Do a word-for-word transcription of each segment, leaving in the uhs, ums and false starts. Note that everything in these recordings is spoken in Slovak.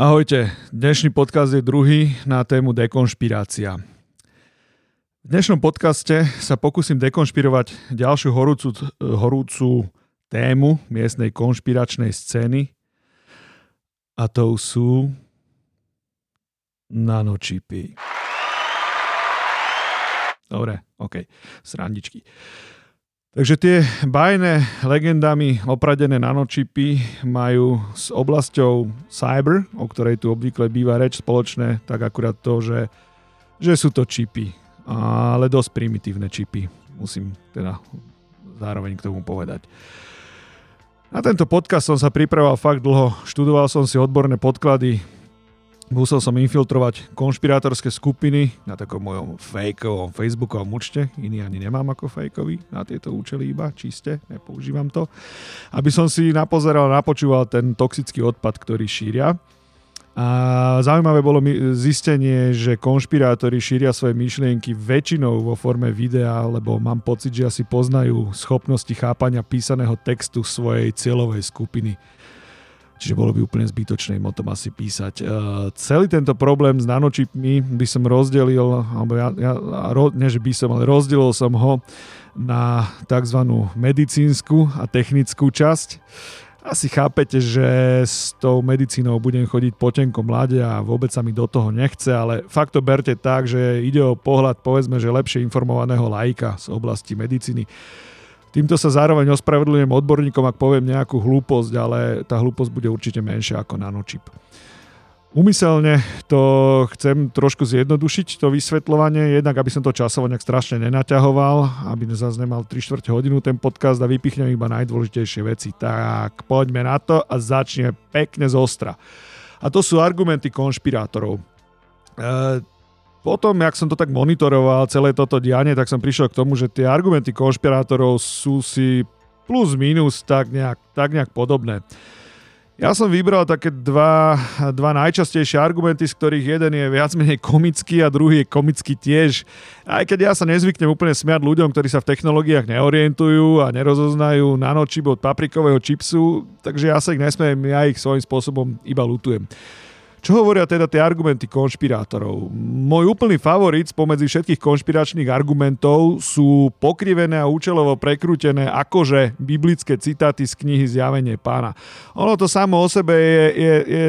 Ahojte, dnešný podcast je druhý na tému dekonšpirácia. V dnešnom podcaste sa pokúsim dekonšpirovať ďalšiu horúcu, horúcu tému miestnej konšpiračnej scény a to sú nanočipy. Dobre, okej, srandičky. Takže tie bajné legendami opradené nanočipy majú s oblasťou cyber, o ktorej tu obvykle býva reč, spoločné, tak akurát to, že, že sú to čipy, ale dosť primitívne čipy, musím teda zároveň k tomu povedať. Na tento podcast som sa pripravoval fakt dlho, študoval som si odborné podklady, musel som infiltrovať konšpirátorské skupiny na takom mojom fejkovom facebookovom účte. Iný ani nemám ako fejkový na tieto účely iba, čiste, nepoužívam to. Aby som si napozeral, napočúval ten toxický odpad, ktorý šíria. A zaujímavé bolo mi zistenie, že konšpirátori šíria svoje myšlienky väčšinou vo forme videa, lebo mám pocit, že asi poznajú schopnosti chápania písaného textu svojej cieľovej skupiny. Čiže bolo by úplne zbytočné im o tom asi písať. E, celý tento problém s nanočipmi by som rozdelil, alebo ja, ja ro, nie že by som, ale rozdelil som ho na tzv. Medicínsku a technickú časť. Asi chápete, že s tou medicínou budem chodiť po tenkom ľade a vôbec sa mi do toho nechce, ale fakt to berte tak, že ide o pohľad, povedzme, že lepšie informovaného laika z oblasti medicíny. Týmto sa zároveň ospravedlňujem odborníkom, ak poviem nejakú hlúposť, ale tá hlúposť bude určite menšia ako nanočip. Úmyselne to chcem trošku zjednodušiť, to vysvetľovanie, jednak aby som to časovo nejak strašne nenaťahoval, aby zase nemal tri štvrte hodinu ten podcast a vypichnem iba najdôležitejšie veci. Tak poďme na to a začneme pekne zostra. A to sú argumenty konšpirátorov. E- Potom, jak som to tak monitoroval, celé toto dianie, tak som prišiel k tomu, že tie argumenty konšpirátorov sú si plus minus tak nejak, tak nejak podobné. Ja som vybral také dva, dva najčastejšie argumenty, z ktorých jeden je viac menej komický a druhý je komický tiež. Aj keď ja sa nezvyknem úplne smiať ľuďom, ktorí sa v technológiách neorientujú a nerozoznajú nanočip od paprikového čipsu, takže ja sa ich nesmiem, ja ich svojím spôsobom iba ľutujem. Čo hovoria teda tie argumenty konšpirátorov? Môj úplný favorit spomedzi všetkých konšpiračných argumentov sú pokrivené a účelovo prekrútené akože biblické citáty z knihy Zjavenie Pána. Ono to samo o sebe je, je, je,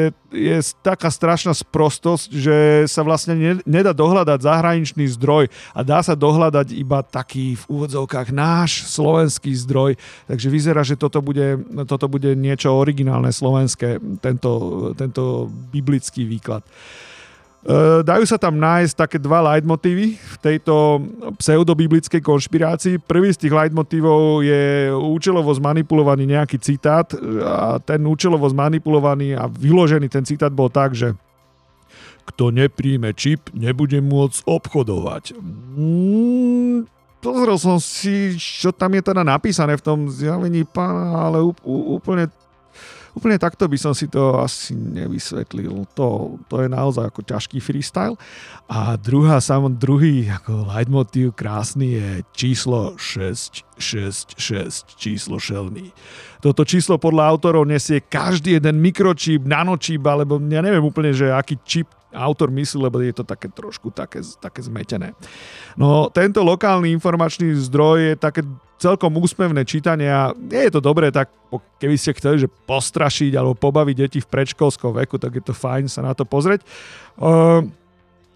je taká strašná sprostosť, že sa vlastne ne, nedá dohľadať zahraničný zdroj a dá sa dohľadať iba taký v úvodzovkách náš slovenský zdroj. Takže vyzerá, že toto bude, toto bude niečo originálne slovenské, tento, tento biblický výklad. E, dajú sa tam nájsť také dva leitmotívy v tejto pseudobiblickej konšpirácii. Prvý z tých leitmotívov je účelovo zmanipulovaný nejaký citát a ten účelovo zmanipulovaný a vyložený ten citát bol tak, že kto nepríjme čip, nebude môcť obchodovať. Mm, pozrel som si, čo tam je teda napísané v tom Zjavení Pána, ale úplne Úplne takto by som si to asi nevysvetlil. To, to je naozaj ako ťažký freestyle. A druhá, samý druhý ako leitmotiv krásny je číslo šesť šesť šesť, číslo šelný. Toto číslo podľa autorov nesie každý jeden mikročip, nanočip, alebo ja neviem úplne, že aký čip autor myslí, lebo je to také trošku také, také zmetené. No, tento lokálny informačný zdroj je také celkom úsmevné čítanie a nie je to dobré, tak keby ste chceli, že postrašiť alebo pobaviť deti v predškolskom veku, tak je to fajn sa na to pozrieť. Ehm...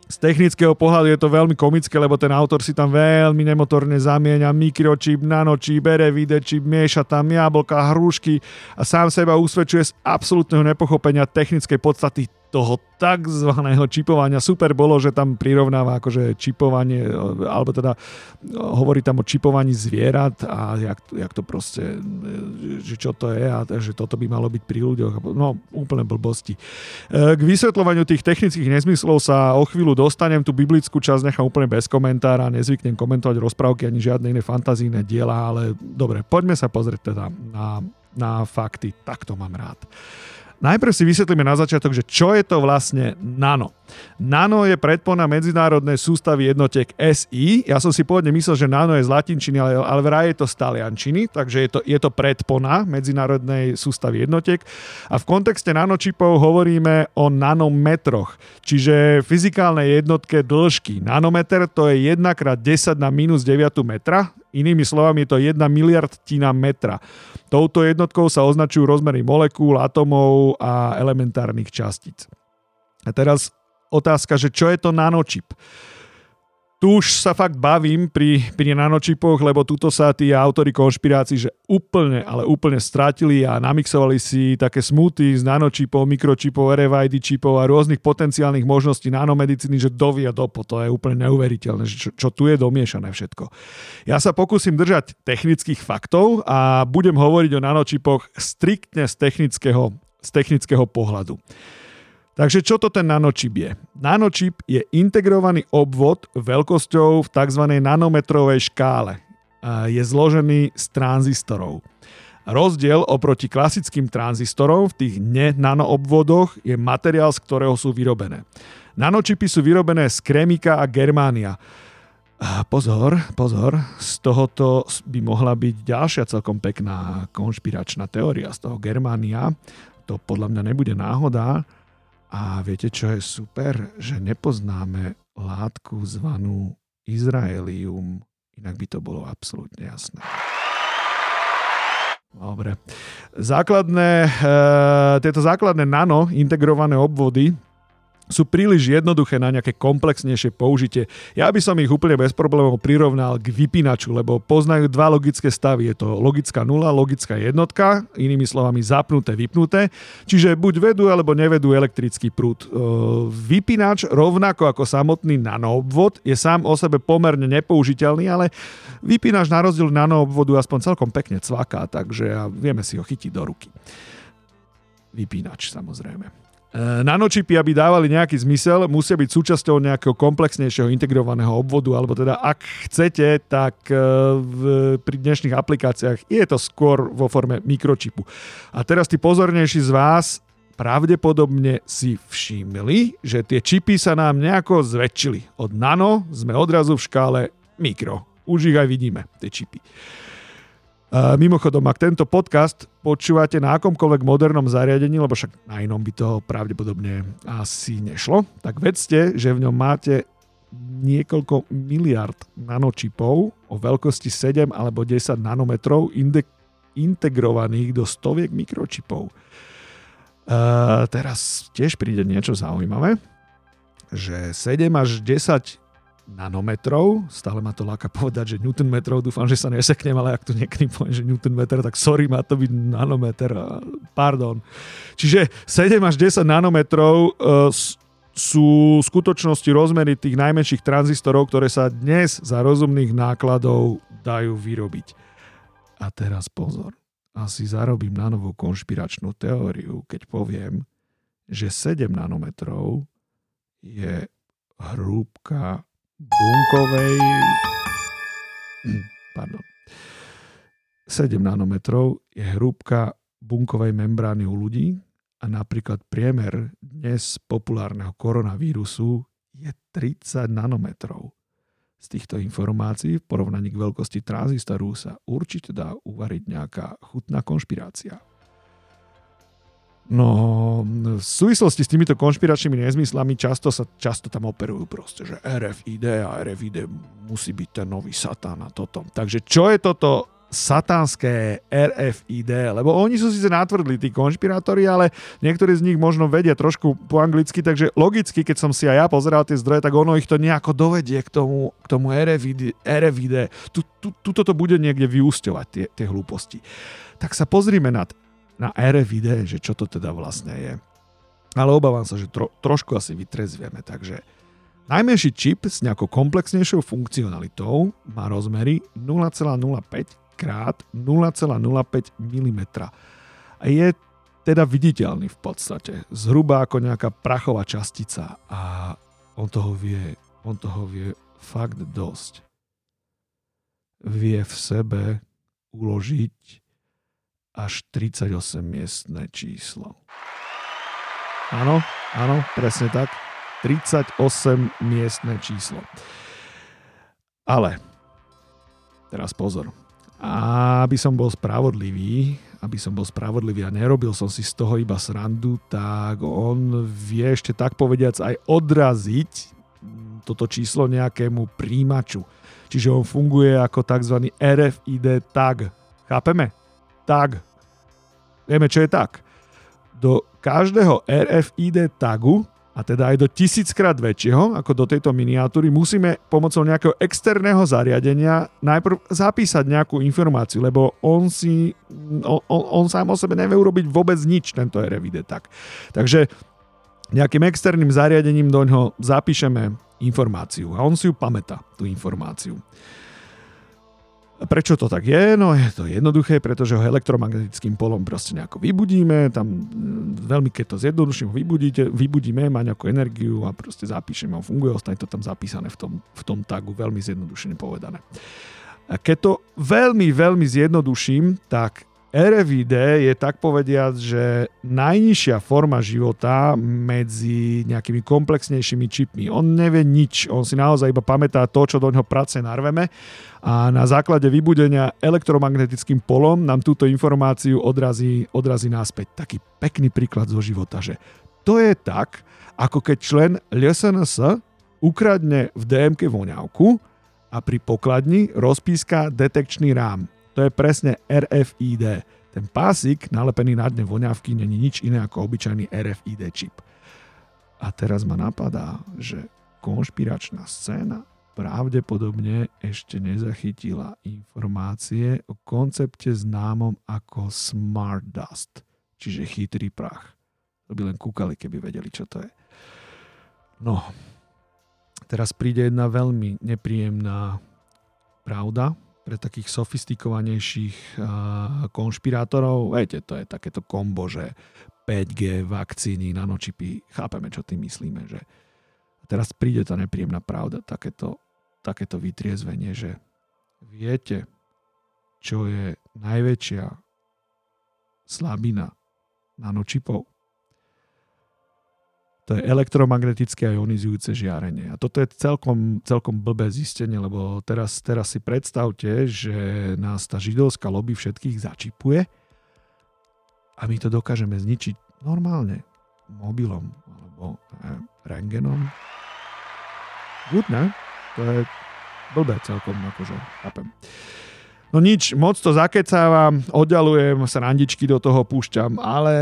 Z technického pohľadu je to veľmi komické, lebo ten autor si tam veľmi nemotorne zamieňa mikročip, nanočip, er ef í dé čip, mieša tam jablka, hrušky a sám seba usvedčuje z absolútneho nepochopenia technickej podstaty toho takzvaného čipovania. Super bolo, že tam prirovnáva akože čipovanie, alebo teda hovorí tam o čipovaní zvierat a jak, jak to proste, že čo to je a že toto by malo byť pri ľuďoch. No, úplne blbosti. K vysvetľovaniu tých technických nezmyslov sa o chvíľu dostanem, tú biblickú časť nechám úplne bez komentára, nezvyknem komentovať rozprávky ani žiadne iné fantazijné diela, ale dobre, poďme sa pozrieť teda na, na fakty, tak to mám rád. Najprv si vysvetlíme na začiatok, že čo je to vlastne nano. Nano je predpona medzinárodnej sústavy jednotiek es í. Ja som si pôvodne myslel, že nano je z latinčiny, ale, ale vraj je to z taliančiny, takže je to, je to predpona medzinárodnej sústavy jednotiek. A v kontexte nanočipov hovoríme o nanometroch, čiže fyzikálnej jednotke dĺžky. Nanometer to je jeden krát desať na mínus deväť metra. Inými slovami je to jedna miliardtina metra. Touto jednotkou sa označujú rozmery molekúl, atomov a elementárnych častíc. A teraz otázka, že čo je to nanočip? Tu už sa fakt bavím pri, pri nanočipoch, lebo tuto sa tí autori konšpirácií, že úplne, ale úplne strátili a namixovali si také smuty z nanočipov, mikročipov, er ef í dé čipov a rôznych potenciálnych možností nanomedicíny, že dovia dopo. To je úplne neuveriteľné, že čo, čo tu je domiešané všetko. Ja sa pokúsim držať technických faktov a budem hovoriť o nanočipoch striktne z technického, z technického pohľadu. Takže čo to ten nanočip je? Nanočip je integrovaný obvod veľkosťou v tzv. Nanometrovej škále. Je zložený z tranzistorov. Rozdiel oproti klasickým tranzistorom v tých nenanoobvodoch je materiál, z ktorého sú vyrobené. Nanočipy sú vyrobené z kremika a germánia. Pozor, pozor, z tohoto by mohla byť ďalšia celkom pekná konšpiračná teória. Z toho germánia, to podľa mňa nebude náhoda. A viete, čo je super? Že nepoznáme látku zvanú Izraelium. Inak by to bolo absolútne jasné. Dobre. Základné, e, tieto základné nano integrované obvody sú príliš jednoduché na nejaké komplexnejšie použitie. Ja by som ich úplne bez problémov prirovnal k vypínaču, lebo poznajú dva logické stavy. Je to logická nula, logická jednotka, inými slovami zapnuté, vypnuté. Čiže buď vedú, alebo nevedú elektrický prúd. Vypínač, rovnako ako samotný nanoobvod, je sám o sebe pomerne nepoužiteľný, ale vypínač na rozdiel nanoobvodu aspoň celkom pekne cvaká, takže vieme si ho chytiť do ruky. Vypínač, samozrejme. Nanočipy, aby dávali nejaký zmysel, musia byť súčasťou nejakého komplexnejšieho integrovaného obvodu, alebo teda ak chcete, tak v, pri dnešných aplikáciách je to skôr vo forme mikročipu. A teraz tí pozornejší z vás pravdepodobne si všimli, že tie čipy sa nám nejako zväčšili. Od nano sme odrazu v škále mikro. Už ich aj vidíme, tie čipy. Uh, mimochodom, ak tento podcast počúvate na akomkoľvek modernom zariadení, lebo však na inom by to pravdepodobne asi nešlo, tak vedzte, že v ňom máte niekoľko miliard nanočipov o veľkosti sedem alebo desať nanometrov inde- integrovaných do stoviek mikročipov. Uh, teraz tiež príde niečo zaujímavé, že sedem až desať nanometrov, stále ma to láka povedať, že newton metrov, dúfam, že sa neseknem, ale ak tu niekedy poviem, že newton meter, tak sorry, má to byť nanometer, pardon. Čiže sedem až desať nanometrov e, sú v skutočnosti rozmery tých najmenších tranzistorov, ktoré sa dnes za rozumných nákladov dajú vyrobiť. A teraz pozor, asi zarobím na novú konšpiračnú teóriu, keď poviem, že sedem nanometrov je hrúbka bunkovej... Pardon. sedem nanometrov je hrúbka bunkovej membrány u ľudí a napríklad priemer dnes populárneho koronavírusu je tridsať nanometrov. Z týchto informácií v porovnaní k veľkosti tranzistoru sa určite dá uvariť nejaká chutná konšpirácia. No, v súvislosti s týmito konšpiračnými nezmyslami často sa často tam operujú proste, že er ef í dé a er ef í dé musí byť ten nový satán a toto. Takže čo je toto satánske er ef í dé? Lebo oni sú síce natvrdli, tí konšpirátori, ale niektorí z nich možno vedia trošku po anglicky, takže logicky, keď som si aj ja pozeral tie zdroje, tak ono ich to nejako dovedie k tomu, k tomu er ef í dé. Tu, tu, tuto to bude niekde vyúsťovať, tie, tie hlúposti. Tak sa pozrime na na er ef í dé, že čo to teda vlastne je. Ale obávam sa, že tro, trošku asi vytrezvieme, takže najmenší čip s nejakou komplexnejšou funkcionalitou má rozmery nula celá nula päť krát nula celá nula päť milimetra. A je teda viditeľný v podstate, zhruba ako nejaká prachová častica a on toho vie, on toho vie fakt dosť. Vie v sebe uložiť až tridsaťosem miestne číslo. Áno, áno, presne tak. tridsaťosem miestne číslo. Ale, teraz pozor, aby som bol spravodlivý, aby som bol spravodlivý a nerobil som si z toho iba srandu, tak on vie ešte tak povediac aj odraziť toto číslo nejakému príjimaču. Čiže on funguje ako tzv. er ef í dé tag. Chápeme? Tag. Vieme, čo je tag. Do každého er ef í dé tagu, a teda aj do tisíckrát väčšieho, ako do tejto miniatúry, musíme pomocou nejakého externého zariadenia najprv zapísať nejakú informáciu, lebo on si, on, on sám o sebe nevie urobiť vôbec nič, tento er ef í dé tag. Takže nejakým externým zariadením do ňoho zapíšeme informáciu a on si ju pamätá, tú informáciu. Prečo to tak je? No je to jednoduché, pretože ho elektromagnetickým polom proste nejako vybudíme, tam veľmi keď to zjednoduším, vybudíte, vybudíme, má nejakú energiu a proste zapíšeme, on funguje, ostane to tam zapísané v tom, v tom tagu, veľmi zjednodušene povedané. A keď to veľmi, veľmi zjednoduším, tak er ef í dé je tak povediac, že najnižšia forma života medzi nejakými komplexnejšími čipmi. On nevie nič, on si naozaj iba pamätá to, čo do ňoho práce narveme a na základe vybudenia elektromagnetickým polom nám túto informáciu odrazí, odrazí náspäť. Taký pekný príklad zo života, že to je tak, ako keď člen el es en es ukradne v dé em ká voňavku a pri pokladni rozpíska detekčný rám. To je presne er ef í dé. Ten pásik nalepený na dne voňavky není nič iné ako obyčajný er ef í dé čip. A teraz ma napadá, že konšpiračná scéna pravdepodobne ešte nezachytila informácie o koncepte známom ako smart dust, čiže chytrý prach. To by len kúkali, keby vedeli, čo to je. No, teraz príde jedna veľmi nepríjemná pravda pre takých sofistikovanejších konšpirátorov. Viete, to je takéto kombo, že päť gé, vakcíny, nanočipy, chápeme, čo tým myslíme. Že... Teraz príde tá nepríjemná pravda, takéto, takéto vytriezvenie, že viete, čo je najväčšia slabina nanočipov? To je elektromagnetické a ionizujúce žiarenie. A toto je celkom, celkom blbé zistenie, lebo teraz, teraz si predstavte, že nás tá židovská lobby všetkých začipuje a my to dokážeme zničiť normálne mobilom alebo eh, rengenom. Good, ne? To je blbé celkom, akože chápem. No nič, moc to zakecávam, oddalujem, srandičky do toho púšťam, ale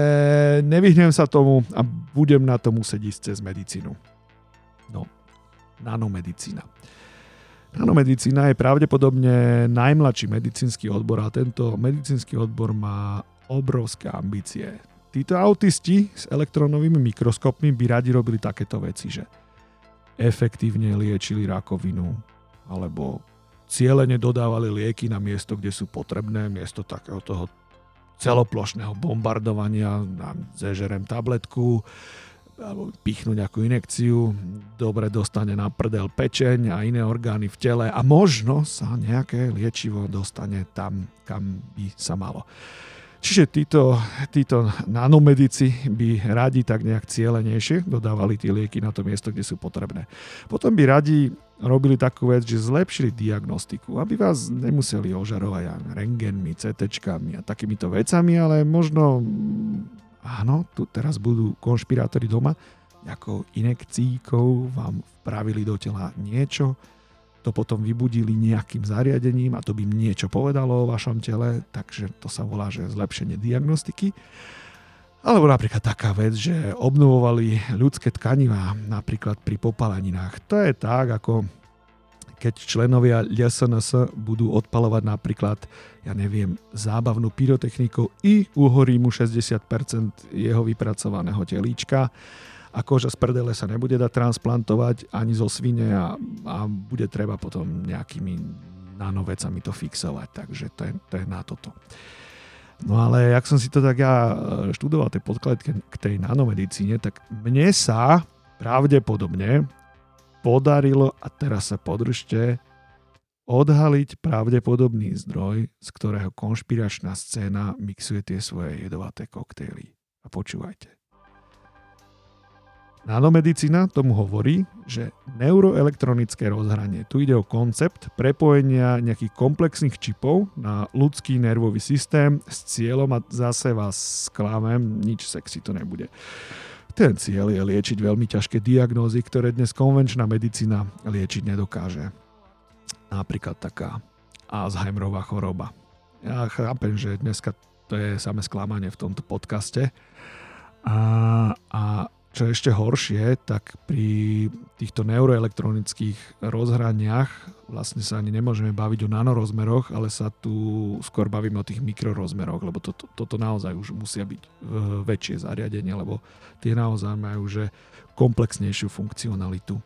nevyhnem sa tomu a budem na to musieť ísť cez medicínu. No, nanomedicína. Nanomedicína je pravdepodobne najmladší medicínsky odbor a tento medicínsky odbor má obrovské ambície. Títo autisti s elektrónovými mikroskopmi by radi robili takéto veci, že efektívne liečili rakovinu alebo cielene dodávali lieky na miesto, kde sú potrebné, miesto takého toho celoplošného bombardovania, zežerem tabletku, alebo pichnú nejakú injekciu, dobre dostane na prdel pečeň a iné orgány v tele a možno sa nejaké liečivo dostane tam, kam by sa malo. Čiže títo, títo nanomedici by radi tak nejak cielenejšie dodávali tie lieky na to miesto, kde sú potrebné. Potom by radi robili takú vec, že zlepšili diagnostiku, aby vás nemuseli ožarovať aj rentgenmi, cé téčkami a takýmito vecami, ale možno, áno, tu teraz budú konšpirátori doma, ako injekciou vám vpravili do tela niečo, to potom vybudili nejakým zariadením a to by im niečo povedalo o vašom tele, takže to sa volá, že zlepšenie diagnostiky. Alebo napríklad taká vec, že obnovovali ľudské tkanivá, napríklad pri popáleninách. To je tak, ako keď členovia el es en es budú odpalovať napríklad, ja neviem, zábavnú pyrotechnikou i uhorí mu šesťdesiat percent jeho vypracovaného telíčka, a koža z prdele sa nebude dať transplantovať ani zo svine a, a bude treba potom nejakými nanovecami to fixovať. Takže to je, to je na toto. No ale jak som si to tak ja študoval tie podklady k tej nanomedicíne, tak mne sa pravdepodobne podarilo, a teraz sa podržte, odhaliť pravdepodobný zdroj, z ktorého konšpiračná scéna mixuje tie svoje jedovaté koktejly. A počúvajte. Nanomedicína tomu hovorí, že neuroelektronické rozhranie. Tu ide o koncept prepojenia nejakých komplexných čipov na ľudský nervový systém s cieľom, a zase vás sklamem, nič sexy to nebude. Ten cieľ je liečiť veľmi ťažké diagnózy, ktoré dnes konvenčná medicína liečiť nedokáže. Napríklad taká Alzheimerova choroba. Ja chápem, že dneska to je samé sklamanie v tomto podcaste. A, a čo je ešte horšie, tak pri týchto neuroelektronických rozhraniach vlastne sa ani nemôžeme baviť o nanorozmeroch, ale sa tu skôr bavíme o tých mikrorozmeroch, lebo to, to, toto naozaj už musia byť väčšie zariadenie, lebo tie naozaj majú že komplexnejšiu funkcionalitu.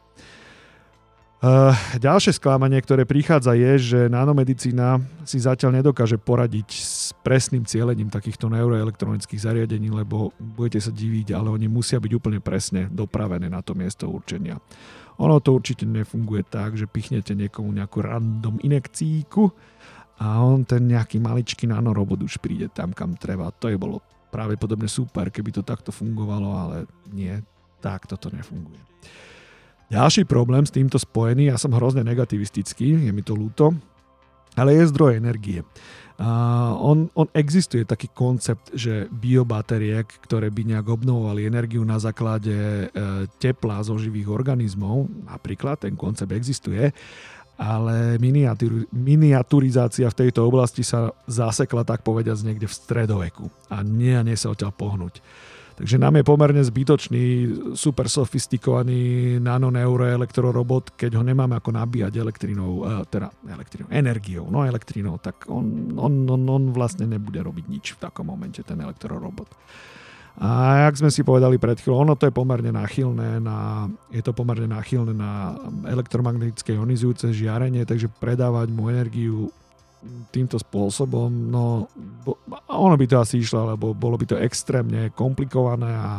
Uh, ďalšie sklamanie, ktoré prichádza, je, že nanomedicína si zatiaľ nedokáže poradiť s presným cielením takýchto neuroelektronických zariadení, lebo budete sa diviť, ale oni musia byť úplne presne dopravené na to miesto určenia. Ono to určite nefunguje tak, že pichnete niekomu nejakú random inekcíku a on ten nejaký maličký nanorobot už príde tam, kam treba. To je bolo pravdepodobne super, keby to takto fungovalo, ale nie, takto to nefunguje. Ďalší problém s týmto spojený, ja som hrozne negativistický, je mi to ľúto, ale je zdroj energie. Uh, on, on existuje taký koncept, že biobateriek, ktoré by nejak obnovovali energiu na základe uh, tepla zo živých organizmov, napríklad ten koncept existuje, ale miniatur, miniaturizácia v tejto oblasti sa zasekla, tak povediac, niekde v stredoveku a nie, nie sa odtiaľ pohnúť. Takže nám je pomerne zbytočný, super sofistikovaný nanoneuroelektrorobot, keď ho nemáme ako nabíjať elektrinou, teda elektrinou, energiou, no elektrinou, tak on, on, on, on vlastne nebude robiť nič v takom momente, ten elektrorobot. A jak sme si povedali pred chvíľou, ono to je pomerne náchylné na, je to pomerne náchylné na elektromagnetické ionizujúce žiarenie, takže predávať mu energiu týmto spôsobom, no ono by to asi išlo, lebo bolo by to extrémne komplikované a,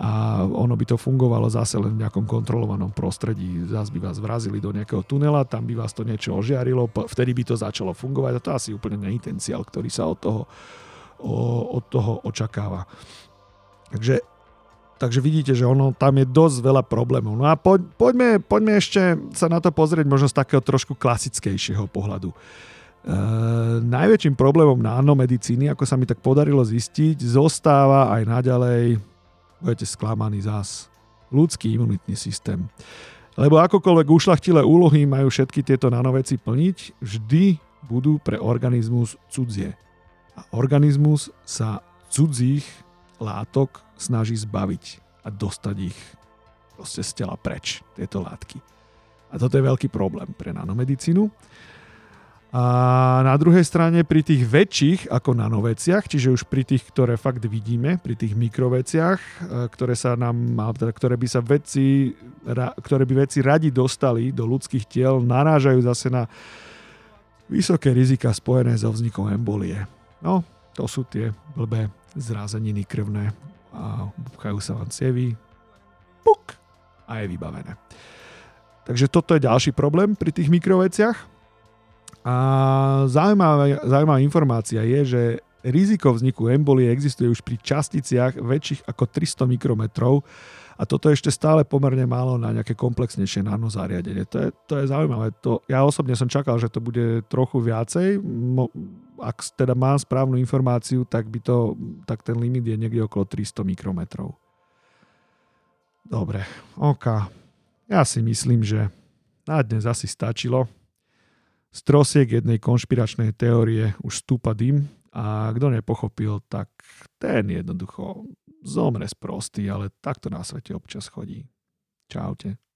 a ono by to fungovalo zase len v nejakom kontrolovanom prostredí. Zas by vás vrazili do nejakého tunela, tam by vás to niečo ožiarilo, vtedy by to začalo fungovať a to asi úplne nie je ten cieľ, ktorý sa od toho, od toho očakáva. Takže Takže vidíte, že ono, tam je dosť veľa problémov. No a poď, poďme, poďme ešte sa na to pozrieť možno z takého trošku klasickejšieho pohľadu. Uh, najväčším problémom nanomedicíny, ako sa mi tak podarilo zistiť, zostáva aj naďalej, budete sklamaní zás, ľudský imunitný systém. Lebo akokoľvek ušľachtilé úlohy majú všetky tieto nanoveci plniť, vždy budú pre organizmus cudzie. A organizmus sa cudzích látok snaží zbaviť a dostať ich proste z tela preč, tieto látky. A toto je veľký problém pre nanomedicínu. A na druhej strane pri tých väčších ako nanoveciach, čiže už pri tých, ktoré fakt vidíme, pri tých mikroveciach, ktoré sa nám, ktoré by sa veci, ktoré by veci radi dostali do ľudských tiel, narážajú zase na vysoké rizika spojené so vznikom embolie. No, to sú tie blbé zrázeniny krvné a búchajú sa vám cievy, puk, a je vybavené. Takže toto je ďalší problém pri tých mikroveciach. A zaujímavá, zaujímavá informácia je, že riziko vzniku embolie existuje už pri časticiach väčších ako tristo mikrometrov a toto je ešte stále pomerne málo na nejaké komplexnejšie nanozariadenie. To je, to je zaujímavé. To, ja osobne som čakal, že to bude trochu viacej. Mo, ak teda mám správnu informáciu, tak, by to, tak ten limit je niekde okolo tristo mikrometrov. Dobre, ok. Ja si myslím, že na dnes asi stačilo. Z trosiek jednej konšpiračnej teórie už stúpa dym a kto nepochopil, tak ten jednoducho zomre sprostý, ale takto na svete občas chodí. Čaute.